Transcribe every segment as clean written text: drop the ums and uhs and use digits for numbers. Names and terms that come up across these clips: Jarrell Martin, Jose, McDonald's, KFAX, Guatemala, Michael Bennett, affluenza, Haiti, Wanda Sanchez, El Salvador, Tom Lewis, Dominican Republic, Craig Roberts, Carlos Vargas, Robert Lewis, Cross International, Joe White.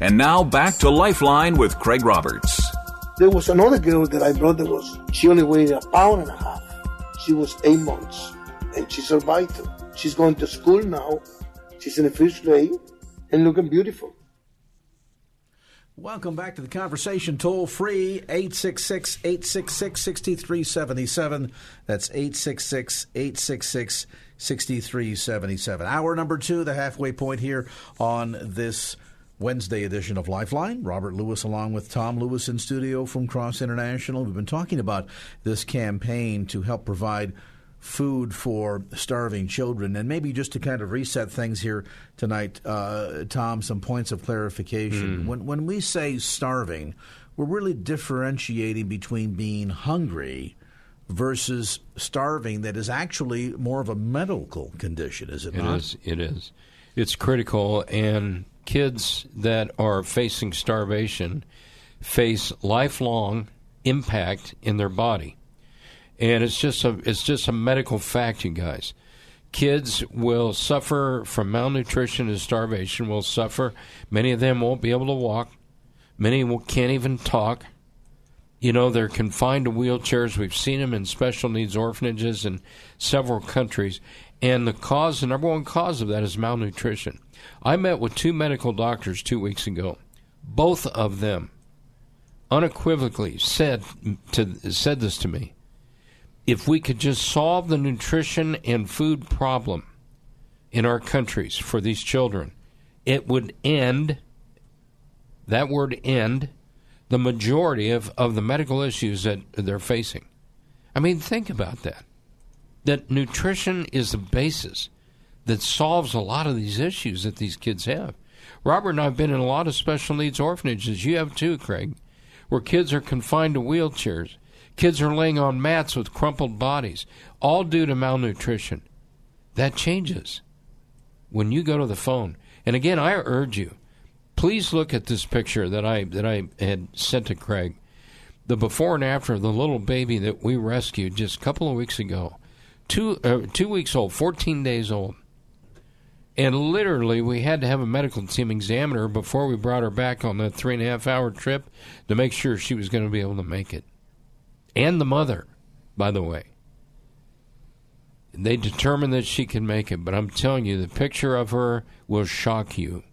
And now back to Lifeline with Craig Roberts. There was another girl that I brought that was, she only weighed 1.5 pounds. She was 8 months and she survived it. She's going to school now. She's in the first grade and looking beautiful. Welcome back to the conversation. Toll free, 866-866-6377. That's 866-866-6377. Hour number two, the halfway point here on this Wednesday edition of Lifeline. Robert Lewis along with Tom Lewis in studio from Cross International. We've been talking about this campaign to help provide food for starving children. And maybe just to kind of reset things here tonight, Tom, some points of clarification. When we say starving, we're really differentiating between being hungry versus starving that is actually more of a medical condition, is it not? It is. It's critical, and kids that are facing starvation face lifelong impact in their body, and it's just a medical fact, you guys. Kids will suffer from malnutrition and starvation. Will suffer. Many of them won't be able to walk. Many can't even talk. You know, they're confined to wheelchairs. We've seen them in special needs orphanages in several countries. And the number one cause of that is malnutrition. I met with two medical doctors 2 weeks ago. Both of them unequivocally said this to me. If we could just solve the nutrition and food problem in our countries for these children, it would end, that word end, the majority of the medical issues that they're facing. I mean, think about that. That nutrition is the basis that solves a lot of these issues that these kids have. Robert and I have been in a lot of special needs orphanages. You have too, Craig, where kids are confined to wheelchairs. Kids are laying on mats with crumpled bodies, all due to malnutrition. That changes when you go to the phone. And again, I urge you, please look at this picture that I had sent to Craig. The before and after of the little baby that we rescued just a couple of weeks ago. 2 weeks old, 14 days old. And literally we had to have a medical team examine her before we brought her back on that 3.5-hour trip to make sure she was going to be able to make it. And the mother, by the way. They determined that she can make it. But I'm telling you, the picture of her will shock you.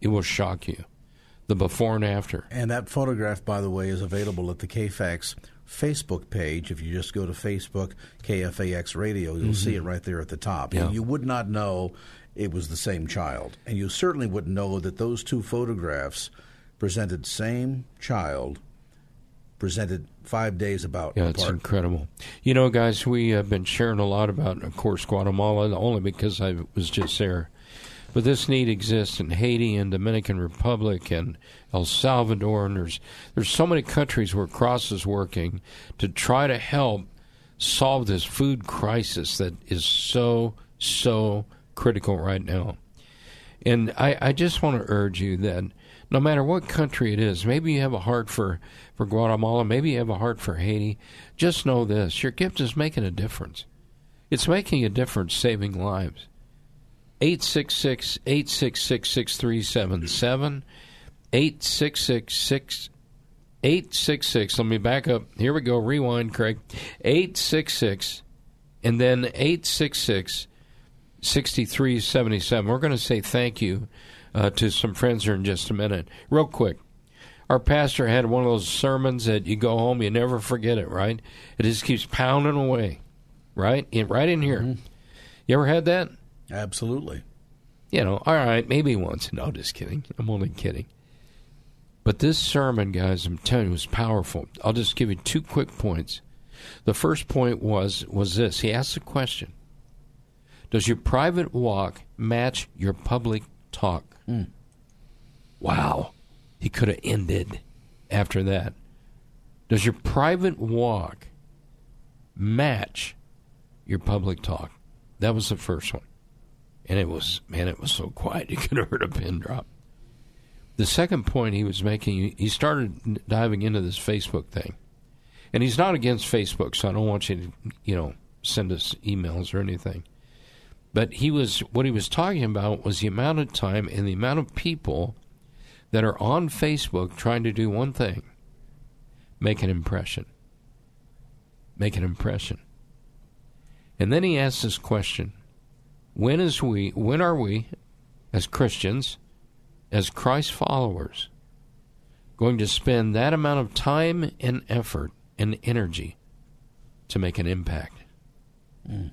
It will shock you, the before and after. And that photograph, by the way, is available at the KFAX Facebook page. If you just go to Facebook, KFAX Radio, you'll see it right there at the top. Yeah. And you would not know it was the same child. And you certainly wouldn't know that those two photographs presented same child, presented 5 days apart. Yeah, it's incredible. You know, guys, we have been sharing a lot about, of course, Guatemala, only because I was just there. But this need exists in Haiti and Dominican Republic and El Salvador, and there's so many countries where Cross is working to try to help solve this food crisis that is so critical right now. And I just want to urge you that no matter what country it is, maybe you have a heart for Guatemala, maybe you have a heart for Haiti, just know this, your gift is making a difference. It's making a difference saving lives. 866-866-6377, 866-866, let me back up, here we go, rewind, Craig, 866, and then 866-6377. We're going to say thank you to some friends here in just a minute. Real quick, our pastor had one of those sermons that you go home, you never forget it, right? It just keeps pounding away, right? Right in here. Mm-hmm. You ever had that? Absolutely. You know, all right, maybe once. No, just kidding. I'm only kidding. But this sermon, guys, I'm telling you, was powerful. I'll just give you two quick points. The first point was this. He asked the question, does your private walk match your public talk. Mm. Wow. He could have ended after that. Does your private walk match your public talk? That was the first one. And it was, man, it was so quiet you could have heard a pin drop. The second point he was making, he started diving into this Facebook thing. And he's not against Facebook, so I don't want you to, you know, send us emails or anything. But he was, what he was talking about was the amount of time and the amount of people that are on Facebook trying to do one thing, make an impression. Make an impression. And then he asked this question, when are we, as Christians, as Christ followers, going to spend that amount of time and effort and energy to make an impact? Mm.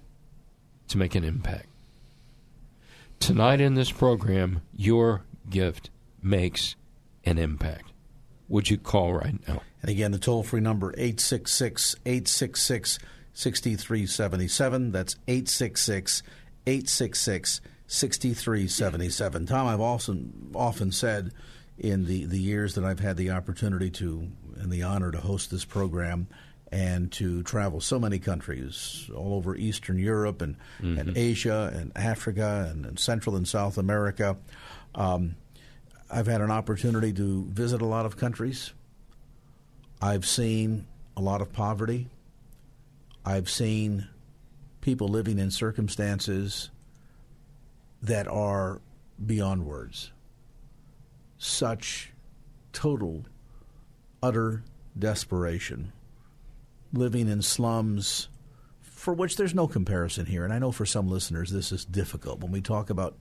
To make an impact. Tonight in this program, your gift makes an impact. Would you call right now? And again, the toll-free number, 866-866-6377. That's 866-866-6377. Tom, I've often said in the years that I've had the opportunity to and the honor to host this program and to travel so many countries all over Eastern Europe and, mm-hmm. and Asia and Africa and Central and South America, I've had an opportunity to visit a lot of countries. I've seen a lot of poverty. I've seen people living in circumstances that are beyond words. Such total, utter desperation, living in slums for which there's no comparison here. And I know for some listeners this is difficult. When we talk about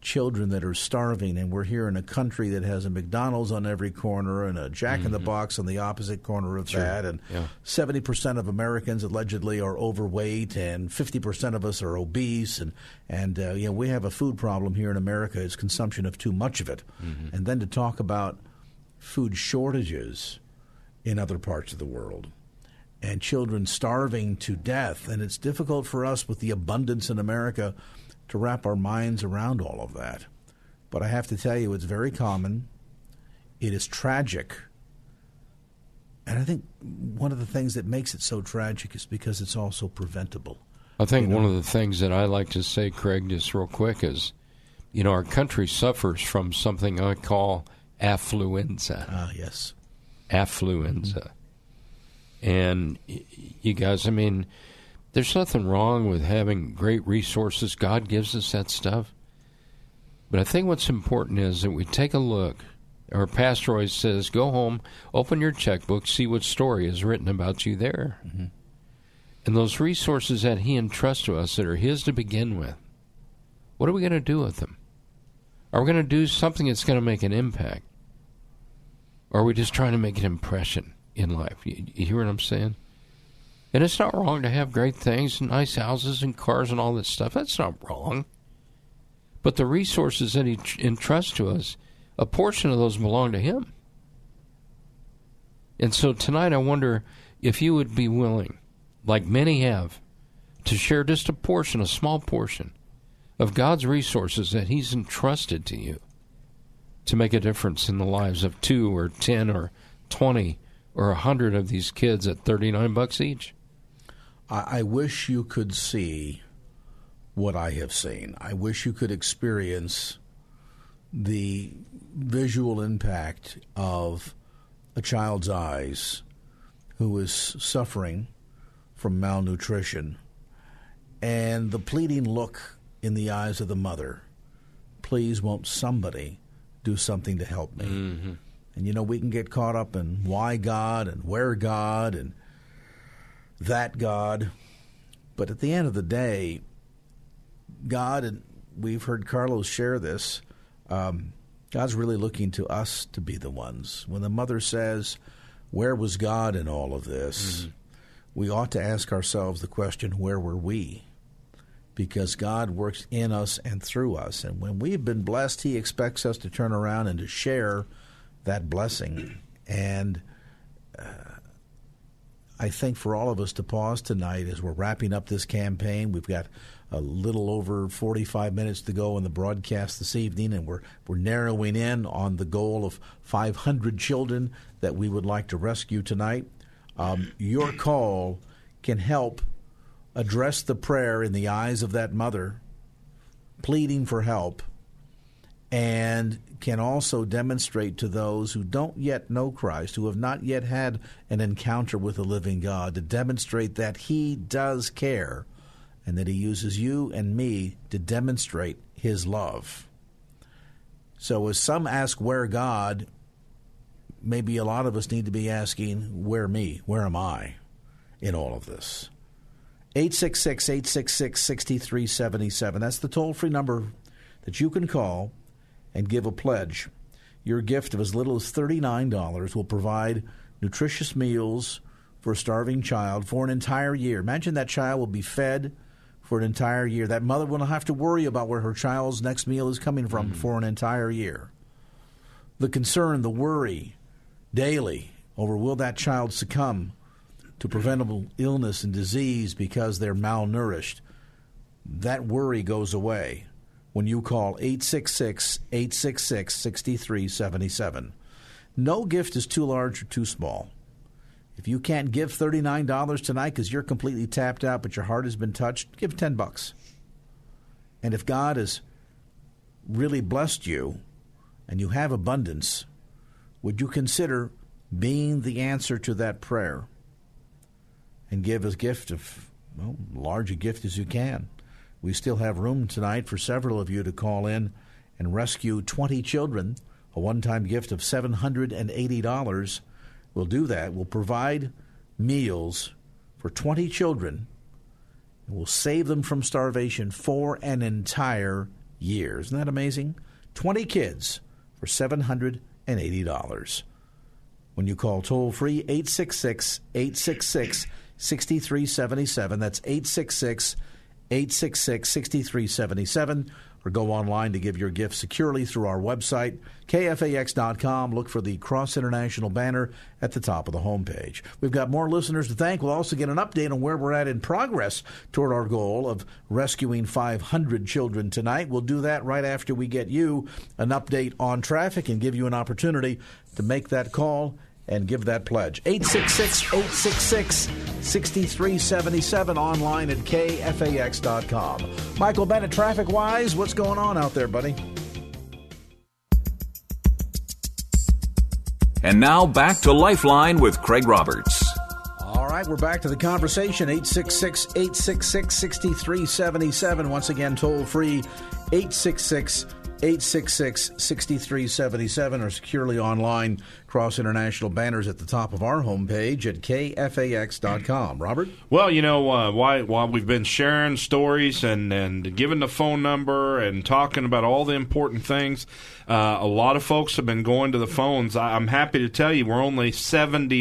children that are starving, and we're here in a country that has a McDonald's on every corner and a Jack in the Box on the opposite corner of that, and 70% of Americans allegedly are overweight, and 50% of us are obese, and you know, we have a food problem here in America. It's consumption of too much of it, and then to talk about food shortages in other parts of the world, and children starving to death, and it's difficult for us with the abundance in America to wrap our minds around all of that. But I have to tell you, it's very common. It is tragic. And I think one of the things that makes it so tragic is because it's also preventable. I think one of the things that I like to say, Craig, just real quick is, you know, our country suffers from something I call affluenza. Ah, yes. Affluenza. Mm-hmm. And you guys, I mean, there's nothing wrong with having great resources. God gives us that stuff. But I think what's important is that we take a look. Our pastor always says, go home, open your checkbook, see what story is written about you there. Mm-hmm. And those resources that he entrusts to us that are his to begin with, what are we going to do with them? Are we going to do something that's going to make an impact? Or are we just trying to make an impression in life? You hear what I'm saying? And it's not wrong to have great things and nice houses and cars and all that stuff. That's not wrong. But the resources that he entrusts to us, a portion of those belong to him. And so tonight I wonder if you would be willing, like many have, to share just a portion, a small portion, of God's resources that he's entrusted to you to make a difference in the lives of 2 or 10 or 20 or 100 of these kids at $39 each. I wish you could see what I have seen. I wish you could experience the visual impact of a child's eyes who is suffering from malnutrition and the pleading look in the eyes of the mother. Please, won't somebody do something to help me? Mm-hmm. And, you know, we can get caught up in why God and where God and that God. But at the end of the day, God, and we've heard Carlos share this, God's really looking to us to be the ones. When the mother says, where was God in all of this? Mm-hmm. We ought to ask ourselves the question, where were we? Because God works in us and through us. And when we've been blessed, he expects us to turn around and to share that blessing. And I think for all of us to pause tonight as we're wrapping up this campaign, we've got a little over 45 minutes to go in the broadcast this evening, and we're narrowing in on the goal of 500 children that we would like to rescue tonight. Your call can help address the prayer in the eyes of that mother pleading for help, and can also demonstrate to those who don't yet know Christ, who have not yet had an encounter with the living God, to demonstrate that he does care and that he uses you and me to demonstrate his love. So as some ask where God, maybe a lot of us need to be asking, where me? Where am I in all of this? 866-866-6377. That's the toll-free number that you can call and give a pledge. Your gift of as little as $39 will provide nutritious meals for a starving child for an entire year. Imagine that child will be fed for an entire year. That mother will not have to worry about where her child's next meal is coming from for an entire year. The concern, the worry daily over will that child succumb to preventable illness and disease because they're malnourished, that worry goes away when you call 866-866-6377. No gift is too large or too small. If you can't give $39 tonight because you're completely tapped out but your heart has been touched, give $10. And if God has really blessed you and you have abundance, would you consider being the answer to that prayer and give a gift of, well, large a gift as you can? We still have room tonight for several of you to call in and rescue 20 children. A one-time gift of $780 will do that. We'll provide meals for 20 children, and we'll save them from starvation for an entire year. Isn't that amazing? 20 kids for $780. When you call toll-free, 866-866-6377. That's 866-866-6377. 866-6377, or go online to give your gift securely through our website, KFAX.com. Look for the Cross International banner at the top of the homepage. We've got more listeners to thank. We'll also get an update on where we're at in progress toward our goal of rescuing 500 children tonight. We'll do that right after we get you an update on traffic and give you an opportunity to make that call and give that pledge. 866-866-6377, online at KFAX.com. Michael Bennett, traffic-wise, what's going on out there, buddy? And now back to Lifeline with Craig Roberts. All right, we're back to the conversation. 866-866-6377. Once again, toll-free, 866-866-6377, or securely online. Cross International banners at the top of our homepage at KFAX.com. Robert? Well, you know, while we've been sharing stories and giving the phone number and talking about all the important things, a lot of folks have been going to the phones. I'm happy to tell you we're only 70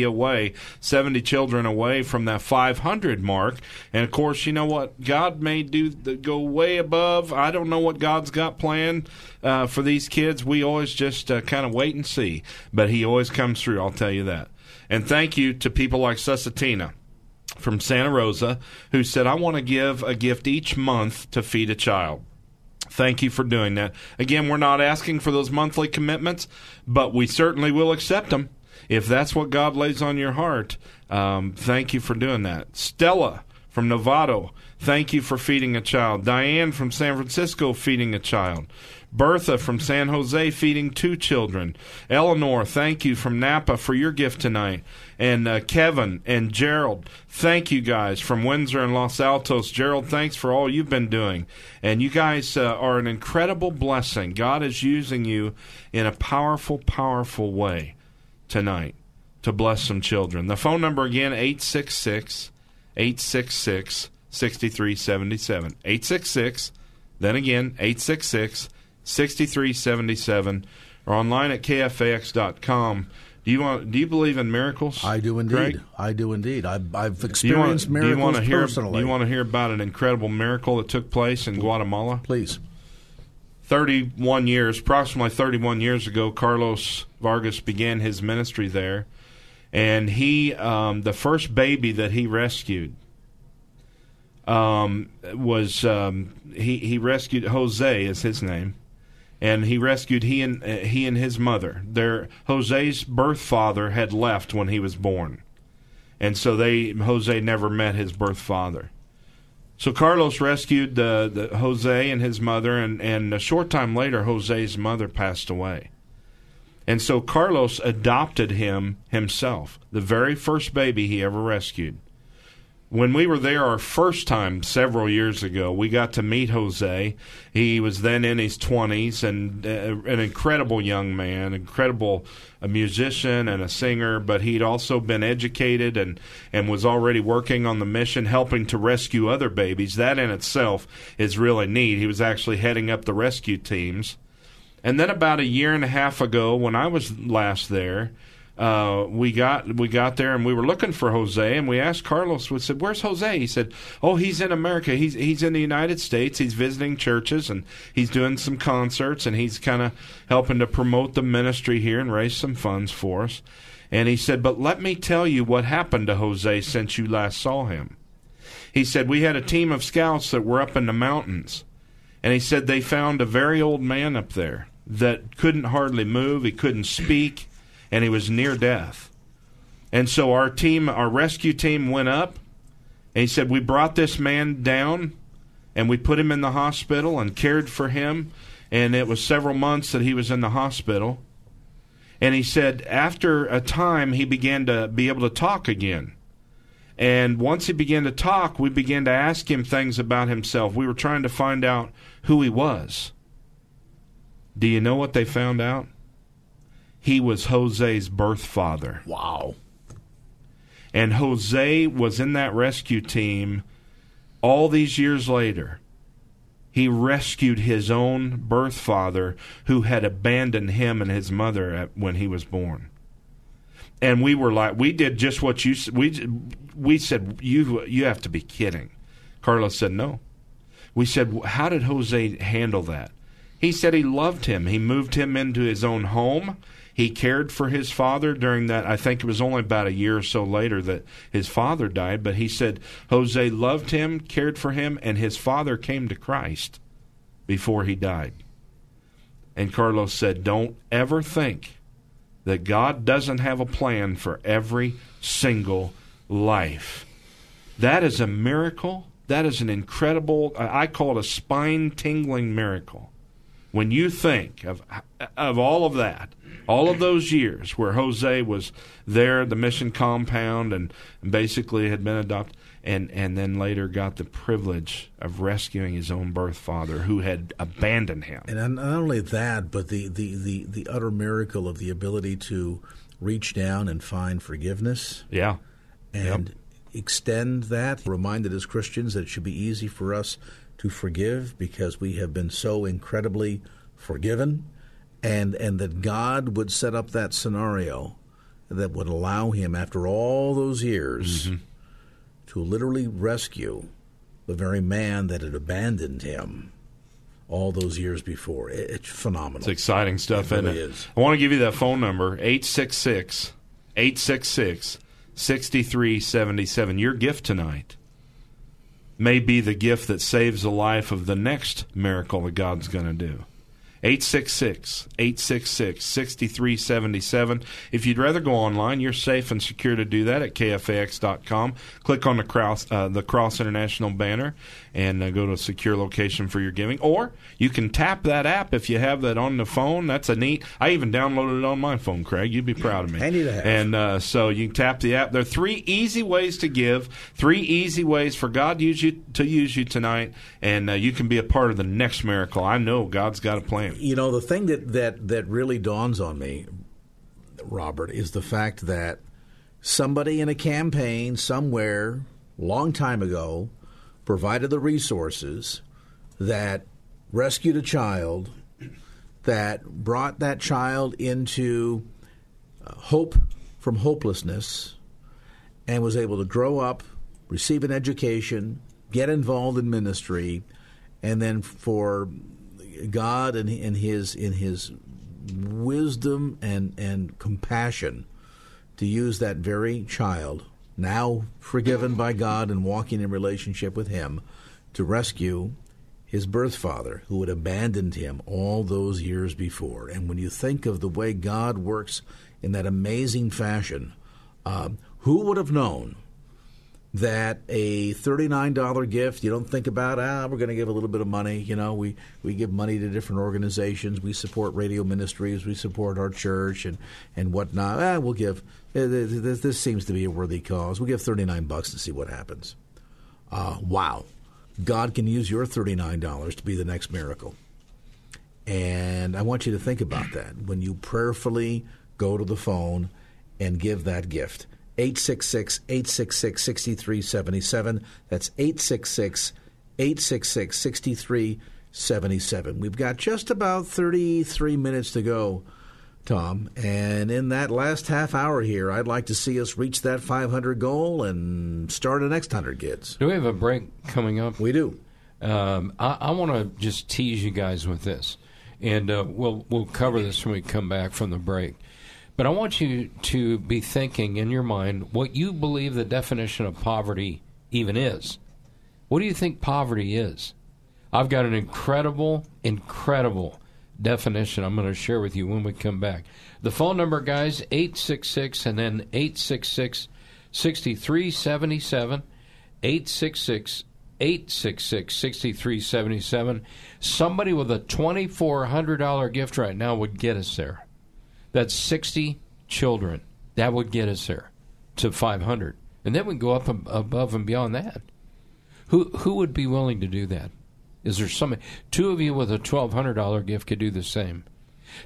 children away from that 500 mark. And, of course, you know what? God may go way above. I don't know what God's got planned for these kids. We always just kind of wait and see. But he always comes through, I'll tell you that. And thank you to people like Cesatina from Santa Rosa, who said, I want to give a gift each month to feed a child. Thank you for doing that. Again, we're not asking for those monthly commitments, but we certainly will accept them. If that's what God lays on your heart, thank you for doing that. Stella from Novato, thank you for feeding a child. Diane from San Francisco, feeding a child. Bertha from San Jose, feeding 2 children. Eleanor, thank you from Napa for your gift tonight. And Kevin and Gerald, thank you guys from Windsor and Los Altos. Gerald, thanks for all you've been doing. And you guys are an incredible blessing. God is using you in a powerful, powerful way tonight to bless some children. The phone number again, 866-866-6377. 866, then again, 866 6377, or online at KFAX.com. Do you believe in miracles? I do indeed. Greg? I do indeed. I've experienced miracles personally. Do you want to hear about an incredible miracle that took place in Guatemala? Please. 31 years ago, Carlos Vargas began his ministry there, and he the first baby that he rescued He rescued Jose is his name, and he rescued he and his mother. Jose's birth father had left when he was born, and so Jose never met his birth father. So Carlos rescued the Jose and his mother, and a short time later, Jose's mother passed away. And so Carlos adopted him himself, the very first baby he ever rescued. When we were there our first time several years ago, we got to meet Jose. He was then in his 20s and an incredible young man, a musician and a singer, but he'd also been educated and was already working on the mission, helping to rescue other babies. That in itself is really neat. He was actually heading up the rescue teams. And then about a year and a half ago, when I was last there, we got there and we were looking for Jose, and we asked Carlos. We said, "Where's Jose?" He said, "Oh, he's in America. He's in the United States. He's visiting churches and he's doing some concerts and he's kind of helping to promote the ministry here and raise some funds for us." And he said, "But let me tell you what happened to Jose since you last saw him." He said, "We had a team of scouts that were up in the mountains, and he said they found a very old man up there that couldn't hardly move. He couldn't speak." And he was near death. And so our rescue team went up, and he said, we brought this man down, and we put him in the hospital and cared for him, and it was several months that he was in the hospital. And he said, after a time, he began to be able to talk again. And once he began to talk, we began to ask him things about himself. We were trying to find out who he was. Do you know what they found out? He was Jose's birth father. Wow. And Jose was in that rescue team all these years later. He rescued his own birth father who had abandoned him and his mother when he was born. And we were like, we did just what you said. We said, you have to be kidding. Carlos said, no. We said, how did Jose handle that? He said he loved him. He moved him into his own home. He cared for his father during that. I think it was only about a year or so later that his father died. But he said Jose loved him, cared for him, and his father came to Christ before he died. And Carlos said, don't ever think that God doesn't have a plan for every single life. That is a miracle. That is an incredible, I call it a spine-tingling miracle. When you think of all of that, all of those years where Jose was there at the mission compound and basically had been adopted and then later got the privilege of rescuing his own birth father who had abandoned him. And not only that, but the utter miracle of the ability to reach down and find forgiveness. Yeah. And extend that. Reminded as Christians that it should be easy for us to forgive because we have been so incredibly forgiven, and that God would set up that scenario that would allow him, after all those years, to literally rescue the very man that had abandoned him all those years before. It's phenomenal. It's exciting stuff, isn't it? It is. I want to give you that phone number, 866-866-6377. Your gift tonight may be the gift that saves the life of the next miracle that God's going to do. 866-866-6377. If you'd rather go online, you're safe and secure to do that at KFAX.com. Click on the Cross International banner and go to a secure location for your giving. Or you can tap that app if you have that on the phone. That's a neat – I even downloaded it on my phone, Craig. You'd be proud of me. I need to have. And so you can tap the app. There are three easy ways to give, three easy ways for God to use you tonight, and you can be a part of the next miracle. I know God's got a plan. You know, the thing that really dawns on me, Robert, is the fact that somebody in a campaign somewhere long time ago provided the resources that rescued a child, that brought that child into hope from hopelessness, and was able to grow up, receive an education, get involved in ministry, and then for God and in his wisdom and compassion to use that very child now forgiven by God and walking in relationship with him, to rescue his birth father who had abandoned him all those years before. And when you think of the way God works in that amazing fashion, who would have known that a $39 gift, you don't think about, we're going to give a little bit of money. You know, we give money to different organizations. We support radio ministries. We support our church and whatnot. We'll give, this seems to be a worthy cause. We'll give $39 and see what happens. Wow. God can use your $39 to be the next miracle. And I want you to think about that when you prayerfully go to the phone and give that gift. 866-866-6377. That's 866-866-6377. We've got just about 33 minutes to go, Tom. And in that last half hour here, I'd like to see us reach that 500 goal and start the next 100 kids. Do we have a break coming up? We do. I want to just tease you guys with this. And we'll cover this when we come back from the break. But I want you to be thinking in your mind what you believe the definition of poverty even is. What do you think poverty is? I've got an incredible definition I'm going to share with you when we come back. The phone number, guys, 866 and then 866-6377, 866-866-6377. Somebody with a $2,400 gift right now would get us there. That's 60 children. That would get us there to 500. And then we go up above and beyond that. Who would be willing to do that? Is there somebody? Two of you with a $1,200 gift could do the same.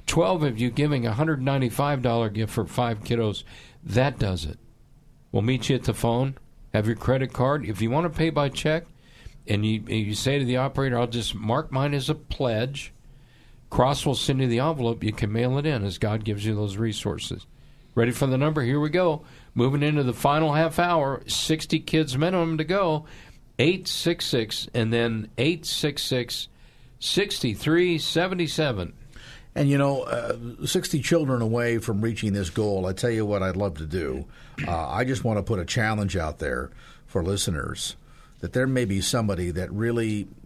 12 of you giving a $195 gift for 5 kiddos, that does it. We'll meet you at the phone. Have your credit card. If you want to pay by check, and you say to the operator, I'll just mark mine as a pledge. Cross will send you the envelope. You can mail it in as God gives you those resources. Ready for the number? Here we go. Moving into the final half hour, 60 kids minimum to go, 866 and then 866-6377. And, 60 children away from reaching this goal. I tell you what I'd love to do. I just want to put a challenge out there for listeners that there may be somebody that really –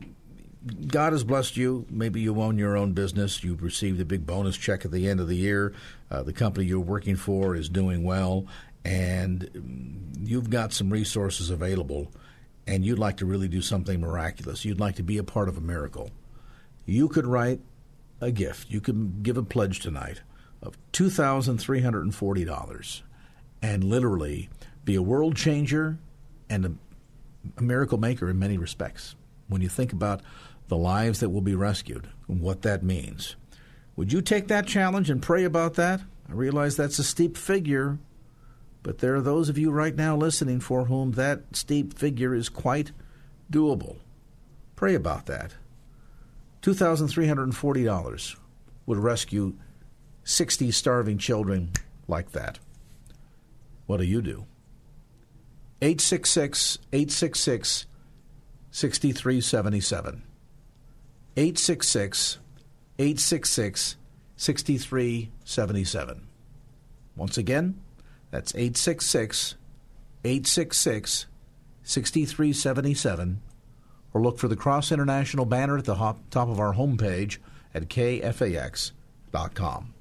God has blessed you. Maybe you own your own business. You've received a big bonus check at the end of the year. The company you're working for is doing well, and you've got some resources available, and you'd like to really do something miraculous. You'd like to be a part of a miracle. You could write a gift. You could give a pledge tonight of $2,340 and literally be a world changer and a miracle maker in many respects. When you think about the lives that will be rescued and what that means. Would you take that challenge and pray about that? I realize that's a steep figure, but there are those of you right now listening for whom that steep figure is quite doable. Pray about that. $2,340 would rescue 60 starving children like that. What do you do? 866-866-6377. 866-866-6377. Once again, that's 866-866-6377. Or look for the Cross International banner at the top of our homepage at KFAX.com.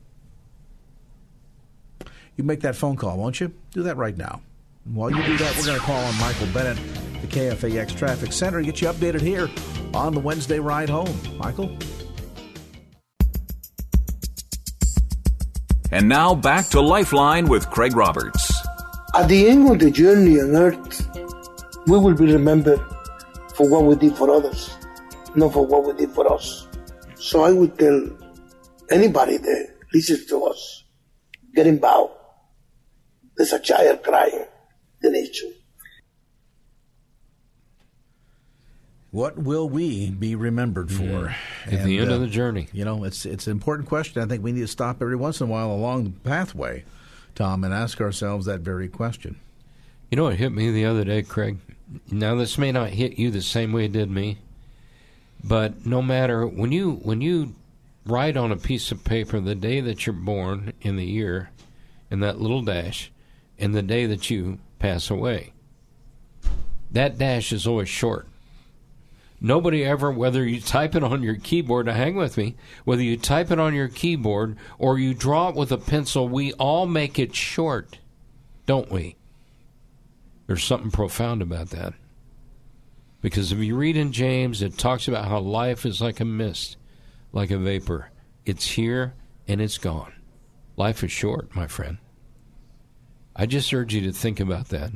You make that phone call, won't you? Do that right now. And while you do that, we're going to call on Michael Bennett, the KFAX Traffic Center, and get you updated here on the Wednesday ride home. Michael? And now back to Lifeline with Craig Roberts. At the end of the journey on earth, we will be remembered for what we did for others, not for what we did for us. So I would tell anybody that listens to us, get involved. There's a child crying in nature. What will we be remembered for? At the end of the journey. It's an important question. I think we need to stop every once in a while along the pathway, Tom, and ask ourselves that very question. You know what hit me the other day, Craig? Now, this may not hit you the same way it did me, but no matter, when you write on a piece of paper the day that you're born in the year, and that little dash, and the day that you pass away. That dash is always short. Nobody ever, whether you type it on your keyboard, now hang with me, whether you type it on your keyboard or you draw it with a pencil, we all make it short, don't we? There's something profound about that. Because if you read in James, it talks about how life is like a mist, like a vapor. It's here and it's gone. Life is short, my friend. I just urge you to think about that.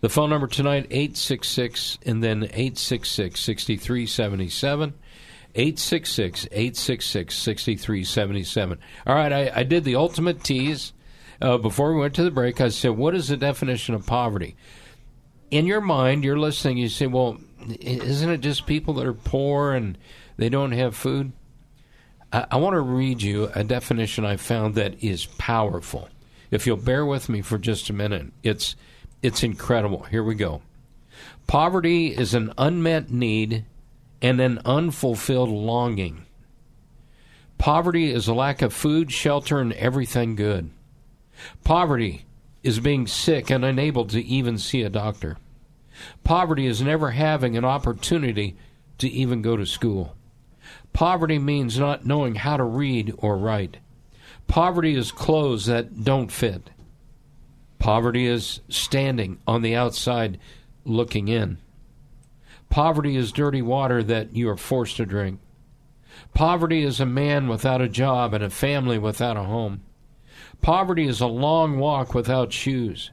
The phone number tonight, 866 and then 866-6377, 866-866-6377. All right, I did the ultimate tease. Before we went to the break, I said, what is the definition of poverty? In your mind, you're listening, you say, well, isn't it just people that are poor and they don't have food? I want to read you a definition I found that is powerful. If you'll bear with me for just a minute, it's incredible. Here we go. Poverty is an unmet need and an unfulfilled longing. Poverty is a lack of food, shelter, and everything good. Poverty is being sick and unable to even see a doctor. Poverty is never having an opportunity to even go to school. Poverty means not knowing how to read or write. Poverty is clothes that don't fit. Poverty is standing on the outside looking in. Poverty is dirty water that you are forced to drink. Poverty is a man without a job and a family without a home. Poverty is a long walk without shoes.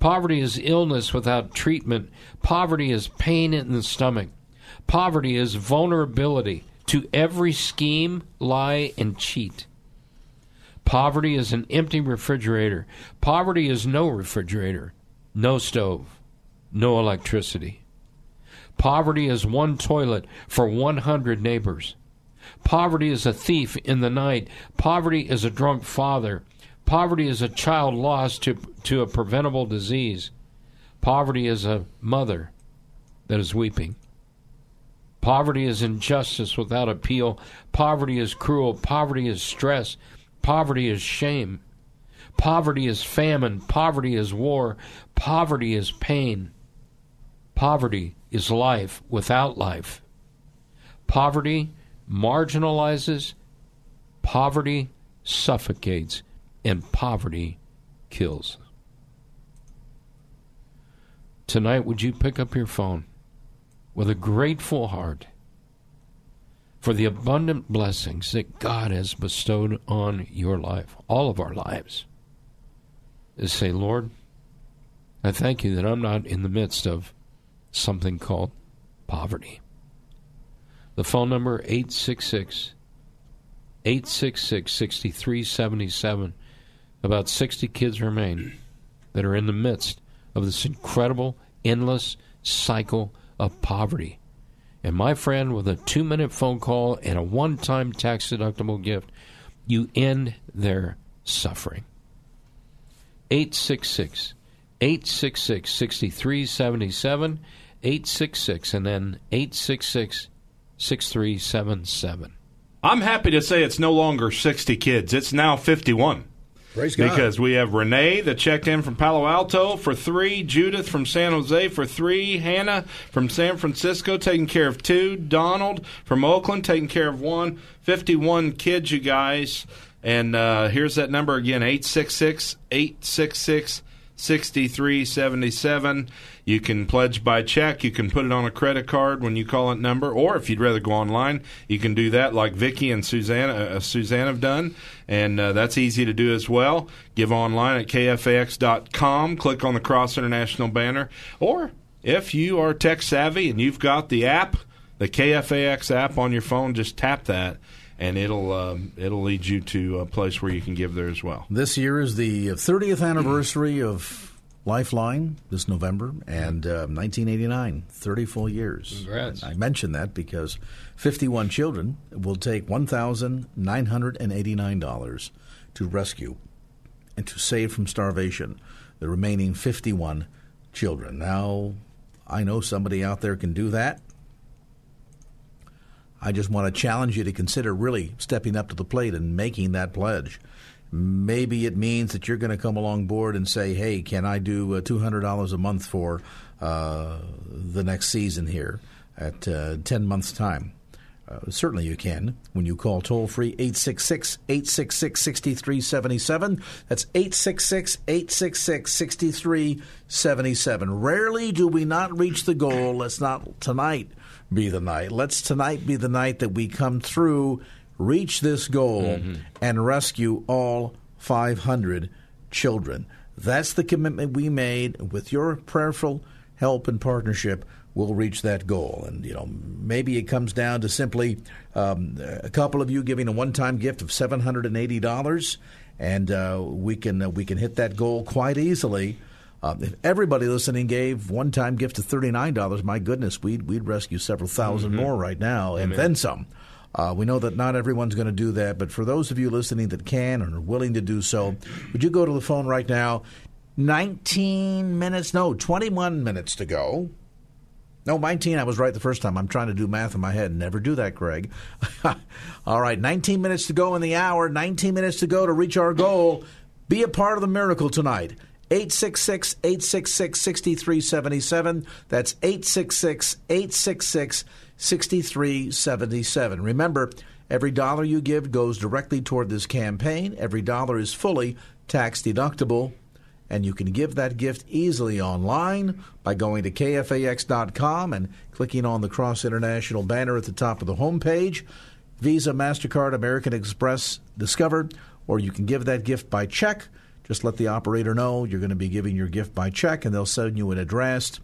Poverty is illness without treatment. Poverty is pain in the stomach. Poverty is vulnerability to every scheme, lie, and cheat. Poverty is an empty refrigerator. Poverty is no refrigerator, no stove, no electricity. Poverty is one toilet for 100 neighbors. Poverty is a thief in the night. Poverty is a drunk father. Poverty is a child lost to a preventable disease. Poverty is a mother that is weeping. Poverty is injustice without appeal. Poverty is cruel. Poverty is stress. Poverty is shame. Poverty is famine. Poverty is war. Poverty is pain. Poverty is life without life. Poverty marginalizes. Poverty suffocates. And poverty kills. Tonight, would you pick up your phone with a grateful heart for the abundant blessings that God has bestowed on your life, all of our lives, and say, Lord, I thank you that I'm not in the midst of something called poverty. The phone number, 866-866-6377. About 60 kids remain that are in the midst of this incredible, endless cycle of poverty. And my friend, with a 2-minute phone call and a one-time tax-deductible gift, you end their suffering. 866-866-6377, 866, and then 866-6377. I'm happy to say it's no longer 60 kids. It's now 51. Praise God. Because we have Renee that checked in from Palo Alto for 3, Judith from San Jose for 3, Hannah from San Francisco taking care of 2, Donald from Oakland taking care of 1, 51 kids, you guys. And here's that number again, 866-866-6377. You can pledge by check. You can put it on a credit card when you call it number. Or if you'd rather go online, you can do that like Vicky and Suzanne have done. And that's easy to do as well. Give online at KFAX.com. Click on the Cross International banner. Or if you are tech savvy and you've got the app, the KFAX app on your phone, just tap that. And it'll lead you to a place where you can give there as well. This year is the 30th anniversary of Lifeline this November, and 1989, 30 full years. Congrats. I mention that because 51 children will take $1,989 to rescue and to save from starvation the remaining 51 children. Now, I know somebody out there can do that. I just want to challenge you to consider really stepping up to the plate and making that pledge. maybe it means that you're going to come along board and say, hey, can I do $200 a month for the next season here at 10 months' time? Certainly you can when you call toll-free 866-866-6377. That's 866-866-6377. Rarely do we not reach the goal. Let's not tonight be the night. Let's tonight be the night that we come through, reach this goal, and rescue all 500 children. That's the commitment we made. With your prayerful help and partnership, we'll reach that goal. And, you know, maybe it comes down to simply a couple of you giving a one-time gift of $780, and we can hit that goal quite easily. If everybody listening gave one-time gift of $39, my goodness, we'd rescue several thousand more right now, and then some. We know that not everyone's going to do that, but for those of you listening that can and are willing to do so, would you go to the phone right now? 21 minutes to go. No, 19. I was right the first time. I'm trying to do math in my head. Never do that, Greg. All right, 19 minutes to go in the hour, 19 minutes to go to reach our goal. Be a part of the miracle tonight. 866-866-6377. That's 866-866-6377. Remember, every dollar you give goes directly toward this campaign. Every dollar is fully tax deductible. And you can give that gift easily online by going to KFAX.com and clicking on the Cross International banner at the top of the homepage. Visa, MasterCard, American Express, Discover, or you can give that gift by check. Just let the operator know you're going to be giving your gift by check, and they'll send you an addressed,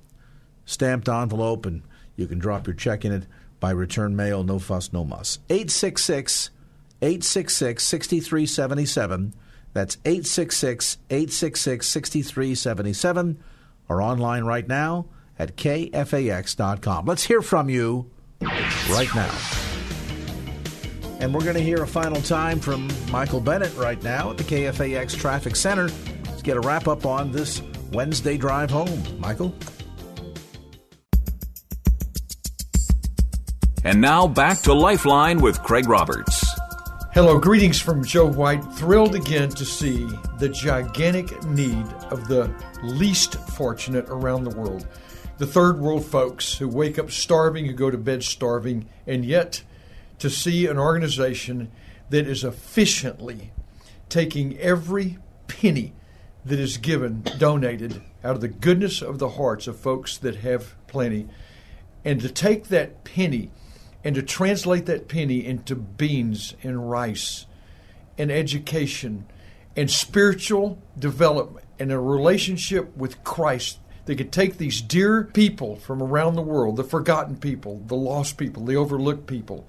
stamped envelope, and you can drop your check in it by return mail. No fuss, no muss. 866-866-6377. That's 866-866-6377, or online right now at KFAX.com. Let's hear from you right now. And we're going to hear a final time from Michael Bennett right now at the KFAX Traffic Center. Let's get a wrap-up on this Wednesday drive home. Michael? And now back to Lifeline with Craig Roberts. Hello, greetings from Joe White. Thrilled again to see the gigantic need of the least fortunate around the world. The third world folks who wake up starving, who go to bed starving, and yet to see an organization that is efficiently taking every penny that is given, donated, out of the goodness of the hearts of folks that have plenty, and to take that penny and to translate that penny into beans and rice and education and spiritual development and a relationship with Christ that could take these dear people from around the world, the forgotten people, the lost people, the overlooked people,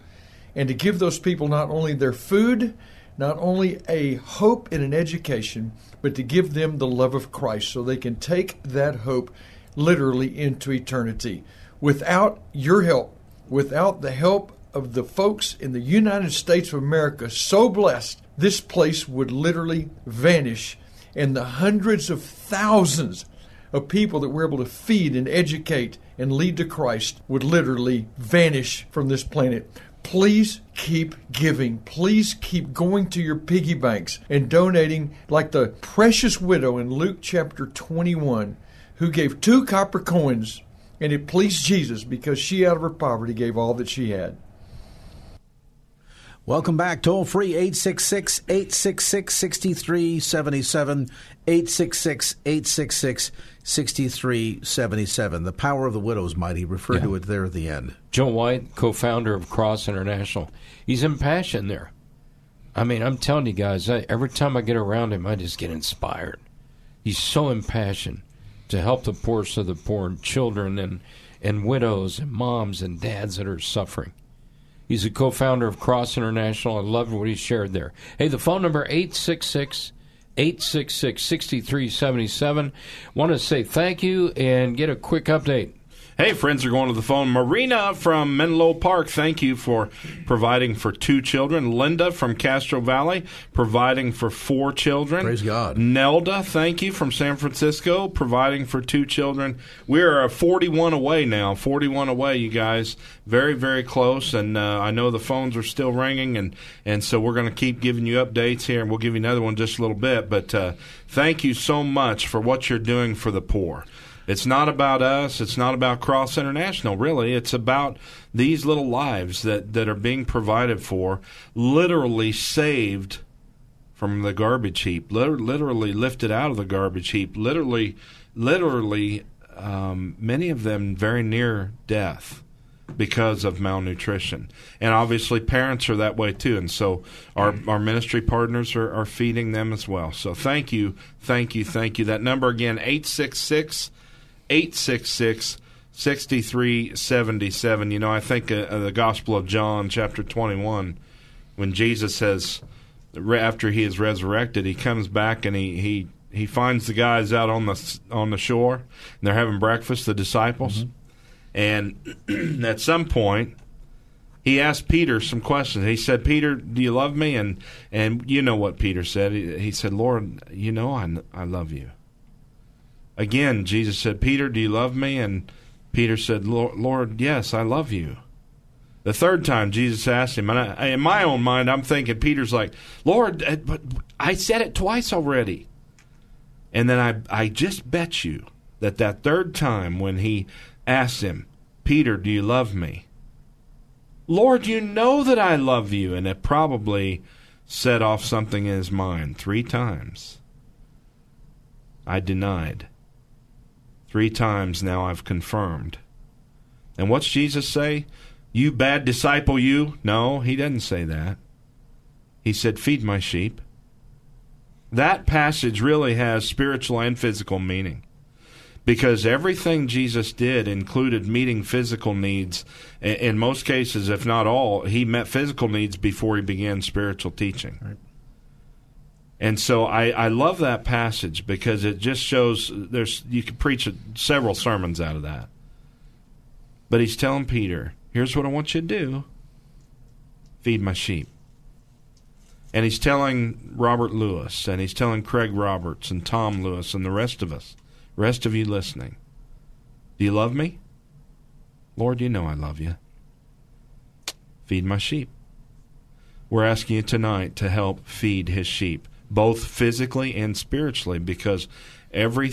and to give those people not only their food, not only a hope and an education, but to give them the love of Christ so they can take that hope literally into eternity. Without your help, without the help of the folks in the United States of America, so blessed, this place would literally vanish. And the hundreds of thousands of people that we're able to feed and educate and lead to Christ would literally vanish from this planet. Please keep giving. Please keep going to your piggy banks and donating like the precious widow in Luke chapter 21, who gave 2 copper coins. And it pleased Jesus because she, out of her poverty, gave all that she had. Welcome back. Toll free, 866-866-6377, 866-866-6377. The power of the widow's might. He referred to it there at the end. Joe White, co-founder of Cross International. He's impassioned there. I mean, I'm telling you guys, every time I get around him, I just get inspired. He's so impassioned to help the poorest of the poor, and children and widows and moms and dads that are suffering. He's a co-founder of Cross International. I loved what he shared there. Hey, the phone number, 866-866-6377. Want to say thank you and get a quick update. Hey, friends are going to the phone. Marina from Menlo Park, thank you for providing for 2 children. Linda from Castro Valley, providing for 4 children. Praise God. Nelda, thank you, from San Francisco, providing for 2 children. We are 41 away now, 41 away, you guys. Very, very close, and I know the phones are still ringing, and so we're going to keep giving you updates here, and we'll give you another one just a little bit, but thank you so much for what you're doing for the poor. It's not about us. It's not about Cross International, really. It's about these little lives that are being provided for, literally saved from the garbage heap, literally lifted out of the garbage heap, literally, many of them very near death because of malnutrition. And obviously parents are that way too, and so our ministry partners are feeding them as well. So thank you, thank you, thank you. That number again, 866-866-6377. You know, I think the Gospel of John, chapter 21, when Jesus says, after he is resurrected, he comes back and he finds the guys out on the shore, and they're having breakfast, the disciples. Mm-hmm. And at some point, he asked Peter some questions. He said, Peter, do you love me? And you know what Peter said. He said, Lord, you know I love you. Again, Jesus said, Peter, do you love me? And Peter said, Lord, yes, I love you. The third time, Jesus asked him, and in my own mind, I'm thinking, Peter's like, Lord, but I said it twice already. And then I just bet you that third time when he asked him, Peter, do you love me? Lord, you know that I love you. And it probably set off something in his mind. 3 times I denied. 3 times now I've confirmed. And what's Jesus say? You bad disciple, you. No, he doesn't say that. He said, feed my sheep. That passage really has spiritual and physical meaning, because everything Jesus did included meeting physical needs. In most cases, if not all, he met physical needs before he began spiritual teaching. Right. And so I love that passage, because it just shows you could preach several sermons out of that. But he's telling Peter, here's what I want you to do. Feed my sheep. And he's telling Robert Lewis, and he's telling Craig Roberts and Tom Lewis and the rest of you listening, do you love me? Lord, you know I love you. Feed my sheep. We're asking you tonight to help feed his sheep, both physically and spiritually, because every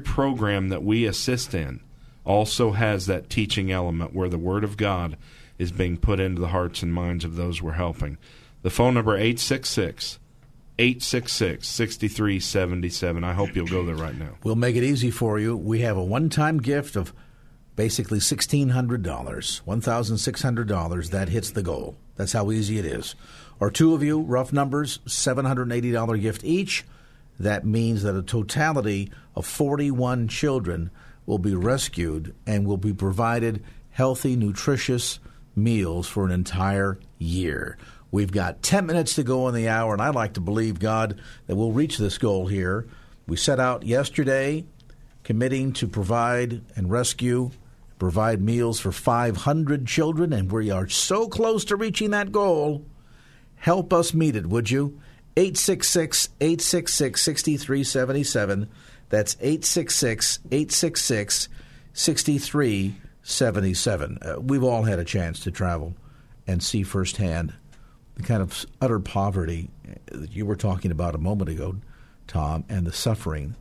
program that we assist in also has that teaching element where the Word of God is being put into the hearts and minds of those we're helping. The phone number, 866-866-6377. I hope you'll go there right now. We'll make it easy for you. We have a one-time gift of basically $1,600, $1,600. That hits the goal. That's how easy it is. Or 2 of you, rough numbers, $780 gift each. That means that a totality of 41 children will be rescued and will be provided healthy, nutritious meals for an entire year. We've got 10 minutes to go in the hour, and I'd like to believe, God, that we'll reach this goal here. We set out yesterday committing to provide and rescue, provide meals for 500 children, and we are so close to reaching that goal. Help us meet it, would you? 866-866-6377. That's 866-866-6377. We've all had a chance to travel and see firsthand the kind of utter poverty that you were talking about a moment ago, Tom, and the suffering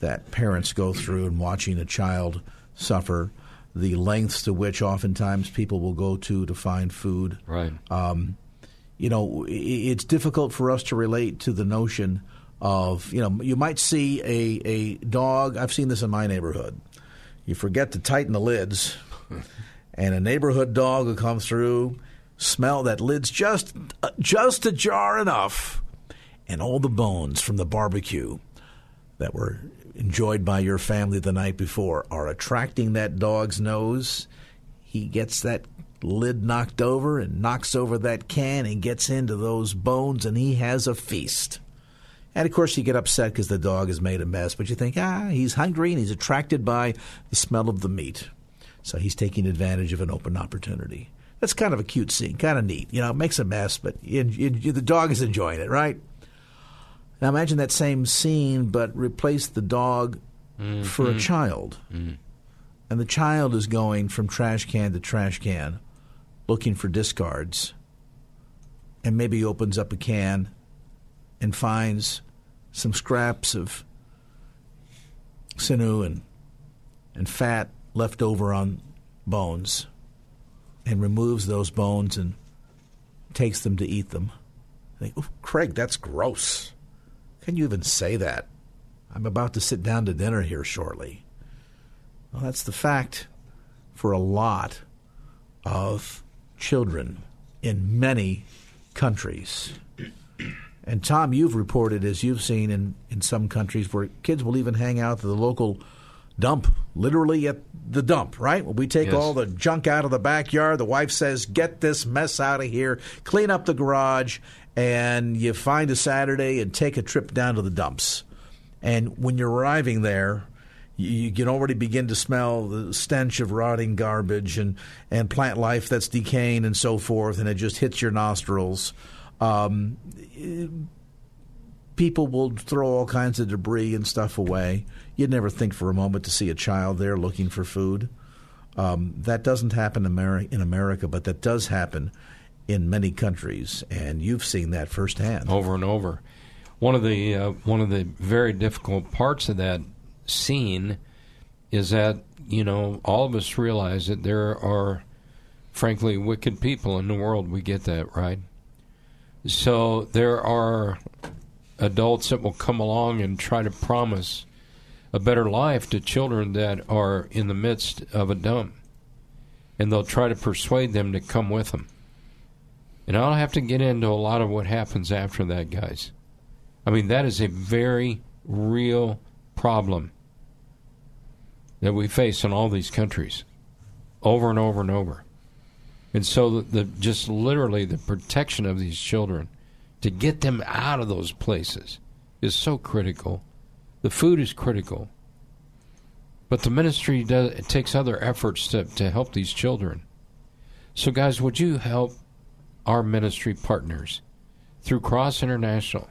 that parents go through and watching a child suffer, the lengths to which oftentimes people will go to find food. Right. You know, it's difficult for us to relate to the notion of, you know, you might see a dog. I've seen this in my neighborhood. You forget to tighten the lids, and a neighborhood dog will come through, smell that lid's just ajar enough, and all the bones from the barbecue that were enjoyed by your family the night before are attracting that dog's nose. He gets that lid knocked over and knocks over that can and gets into those bones, and he has a feast. And, of course, you get upset because the dog has made a mess, but you think, he's hungry and he's attracted by the smell of the meat. So he's taking advantage of an open opportunity. That's kind of a cute scene, kind of neat. You know, it makes a mess, but the dog is enjoying it, right? Now imagine that same scene, but replace the dog for a child. Mm. And the child is going from trash can to trash can looking for discards, and maybe opens up a can and finds some scraps of sinew and fat left over on bones, and removes those bones and takes them to eat them. I think, oh, Craig, that's gross. Can you even say that? I'm about to sit down to dinner here shortly. Well, that's the fact for a lot of children in many countries. And, Tom, you've reported, as you've seen in some countries, where kids will even hang out at the local dump, literally at the dump, right? Well, we take all the junk out of the backyard. The wife says, get this mess out of here, clean up the garage, and you find a Saturday and take a trip down to the dumps. And when you're arriving there, you can already begin to smell the stench of rotting garbage and plant life that's decaying and so forth, and it just hits your nostrils. People will throw all kinds of debris and stuff away. You'd never think for a moment to see a child there looking for food. That doesn't happen in America, but that does happen in many countries, and you've seen that firsthand. Over and over. One of the very difficult parts of that scene is that, you know, all of us realize that there are, frankly, wicked people in the world. We get that, right? So there are adults that will come along and try to promise a better life to children that are in the midst of a dump, and they'll try to persuade them to come with them. And I'll have to get into a lot of what happens after that, guys. I mean, that is a very real problem that we face in all these countries over and over and over. And so just literally the protection of these children, to get them out of those places, is so critical. The food is critical. But the ministry takes other efforts to help these children. So, guys, would you help our ministry partners through Cross International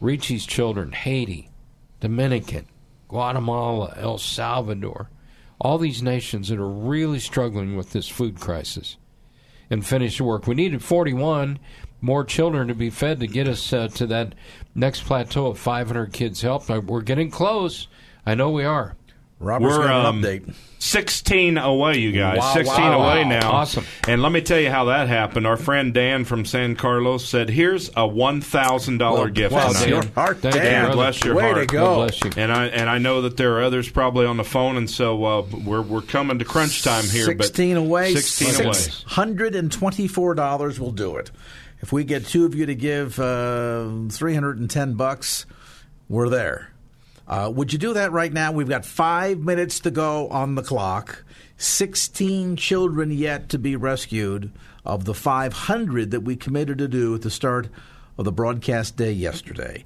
reach these children? Haiti, Dominican, Guatemala, El Salvador, all these nations that are really struggling with this food crisis, and finish the work. We needed 41 more children to be fed to get us to that next plateau of 500 kids helped. We're getting close. I know we are. Robert's got an update. 16 away, you guys. Wow, 16 away now. Awesome. And let me tell you how that happened. Our friend Dan from San Carlos said, here's a $1,000 gift tonight. Your heart, Dan. Bless your heart. Way to go. Bless you. And I know that there are others probably on the phone, and so we're coming to crunch time here. 16 away. 16 away. $624 will do it. If we get two of you to give $310, we're there. Would you do that right now? We've got 5 minutes to go on the clock. 16 children yet to be rescued of the 500 that we committed to do at the start of the broadcast day yesterday.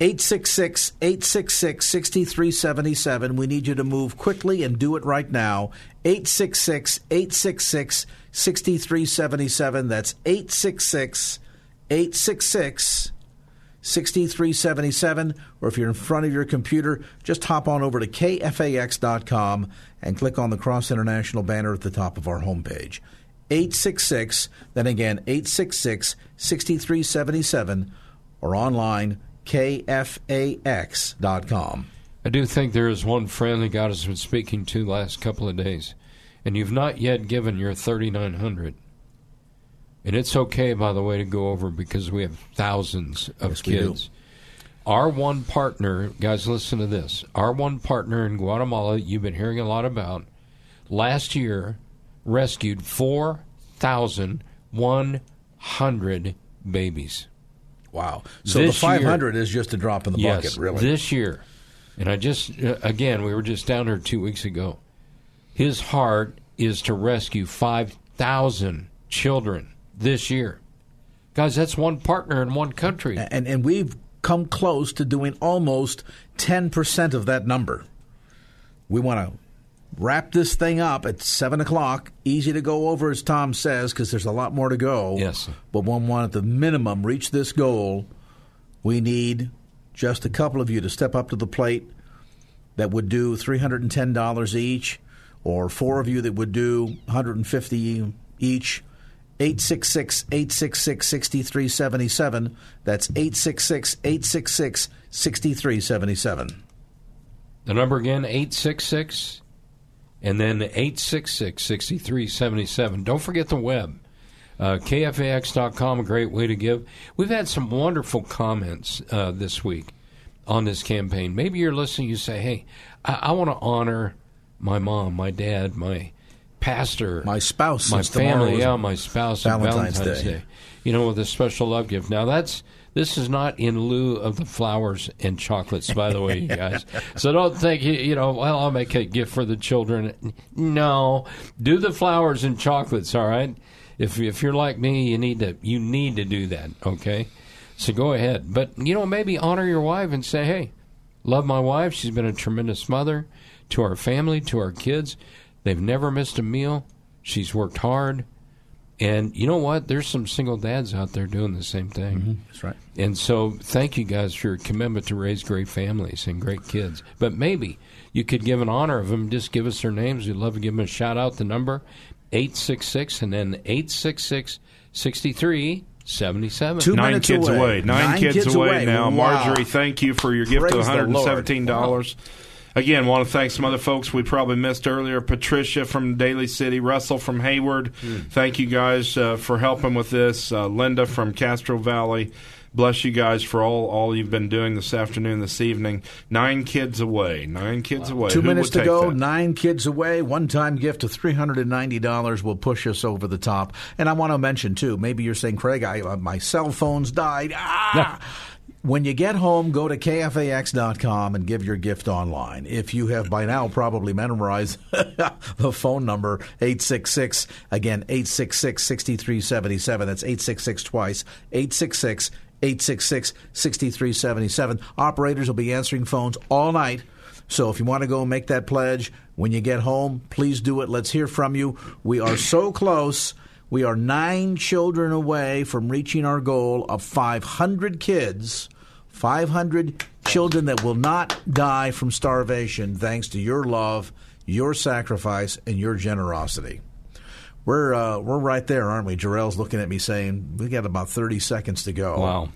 866-866-6377. We need you to move quickly and do it right now. 866-866-6377. That's 866-866-6377. 6377, or if you're in front of your computer, just hop on over to KFAX.com and click on the Cross International banner at the top of our homepage. 866, then again, 866-6377, or online, KFAX.com. I do think there is one friend that God has been speaking to the last couple of days, and you've not yet given your $3,900. And it's okay, by the way, to go over, because we have thousands of kids. Our one partner, guys, listen to this. Our one partner in Guatemala, you've been hearing a lot about, last year rescued 4,100 babies. Wow. So the 500 is just a drop in the bucket, really. This year. And I just, again, we were just down here 2 weeks ago. His heart is to rescue 5,000 children this year. Guys, that's one partner in one country. And we've come close to doing almost 10% of that number. We want to wrap this thing up at 7 o'clock. Easy to go over, as Tom says, because there's a lot more to go. Yes. But when one at the minimum reach this goal, we need just a couple of you to step up to the plate that would do $310 each, or four of you that would do $150 each. 866-866-6377. That's 866-866-6377. The number again, 866, and then 866-6377. Don't forget the web. KFAX.com, a great way to give. We've had some wonderful comments this week on this campaign. Maybe you're listening, you say, hey, I want to honor my mom, my dad, my pastor, my spouse, my family, my spouse, Valentine's Day. You know, with a special love gift. Now, this is not in lieu of the flowers and chocolates, by the way, you guys. So don't think, I'll make a gift for the children. No, do the flowers and chocolates. All right. If you're like me, you need to do that. Okay. So go ahead, but maybe honor your wife and say, hey, love my wife. She's been a tremendous mother to our family, to our kids. They've never missed a meal. She's worked hard. And you know what? There's some single dads out there doing the same thing. Mm-hmm. That's right. And so thank you guys for your commitment to raise great families and great kids. But maybe you could give in honor of them. Just give us their names. We'd love to give them a shout-out. The number, 866, and then 866-6377. 2 minutes away. Nine kids away now. Wow. Marjorie, thank you for your gift of $117. Again, want to thank some other folks we probably missed earlier. Patricia from Daly City, Russell from Hayward. Thank you guys for helping with this. Linda from Castro Valley. Bless you guys for all you've been doing this afternoon, this evening. Nine kids away. 2 minutes to go. 9 kids away. One-time gift of $390 will push us over the top. And I want to mention, too, maybe you're saying, Craig, my cell phone's died. Ah! No. When you get home, go to KFAX.com and give your gift online. If you have by now probably memorized the phone number, 866, again, 866-6377. That's 866 twice, 866-866-6377. Operators will be answering phones all night. So if you want to go make that pledge when you get home, please do it. Let's hear from you. We are so close. We are 9 children away from reaching our goal of 500 kids, 500 children that will not die from starvation thanks to your love, your sacrifice, and your generosity. We're right there, aren't we? Jarrell's looking at me saying, we got about 30 seconds to go. Wow.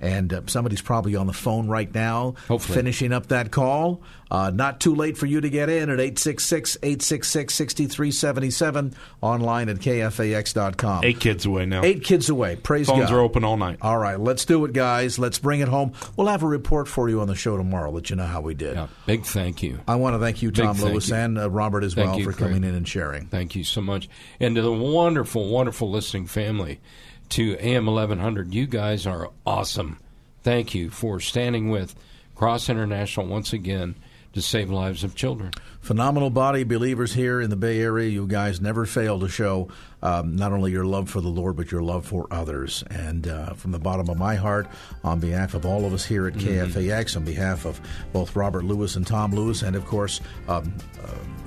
And somebody's probably on the phone right now, hopefully, finishing up that call. Not too late for you to get in at 866-866-6377, online at KFAX.com. 8 kids away now. 8 kids away. Praise God. Phones are open all night. All right. Let's do it, guys. Let's bring it home. We'll have a report for you on the show tomorrow. Let you know how we did. Yeah, big thank you. I want to thank you, Tom Lewis, and Robert as well for coming in and sharing. Thank you so much. And to the wonderful, wonderful listening family. To AM 1100, you guys are awesome. Thank you for standing with Cross International once again to save lives of children. Phenomenal body of believers here in the Bay Area. You guys never fail to show not only your love for the Lord, but your love for others. And from the bottom of my heart, on behalf of all of us here at KFAX, on behalf of both Robert Lewis and Tom Lewis, and of course, on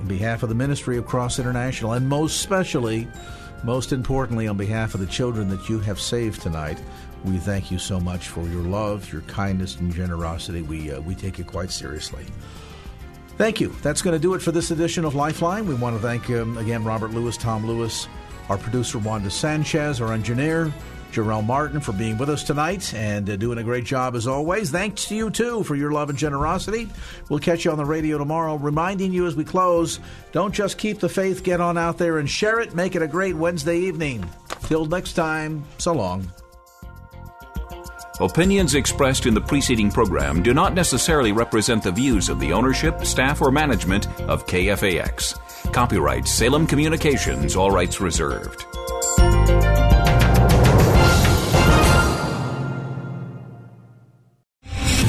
behalf of the ministry of Cross International, and most importantly, on behalf of the children that you have saved tonight, we thank you so much for your love, your kindness, and generosity. We take it quite seriously. Thank you. That's going to do it for this edition of Lifeline. We want to thank, again, Robert Lewis, Tom Lewis, our producer, Wanda Sanchez, our engineer, Jarrell Martin, for being with us tonight and doing a great job as always. Thanks to you, too, for your love and generosity. We'll catch you on the radio tomorrow, reminding you as we close, don't just keep the faith, get on out there and share it. Make it a great Wednesday evening. Till next time, so long. Opinions expressed in the preceding program do not necessarily represent the views of the ownership, staff, or management of KFAX. Copyright Salem Communications, all rights reserved.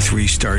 Three-star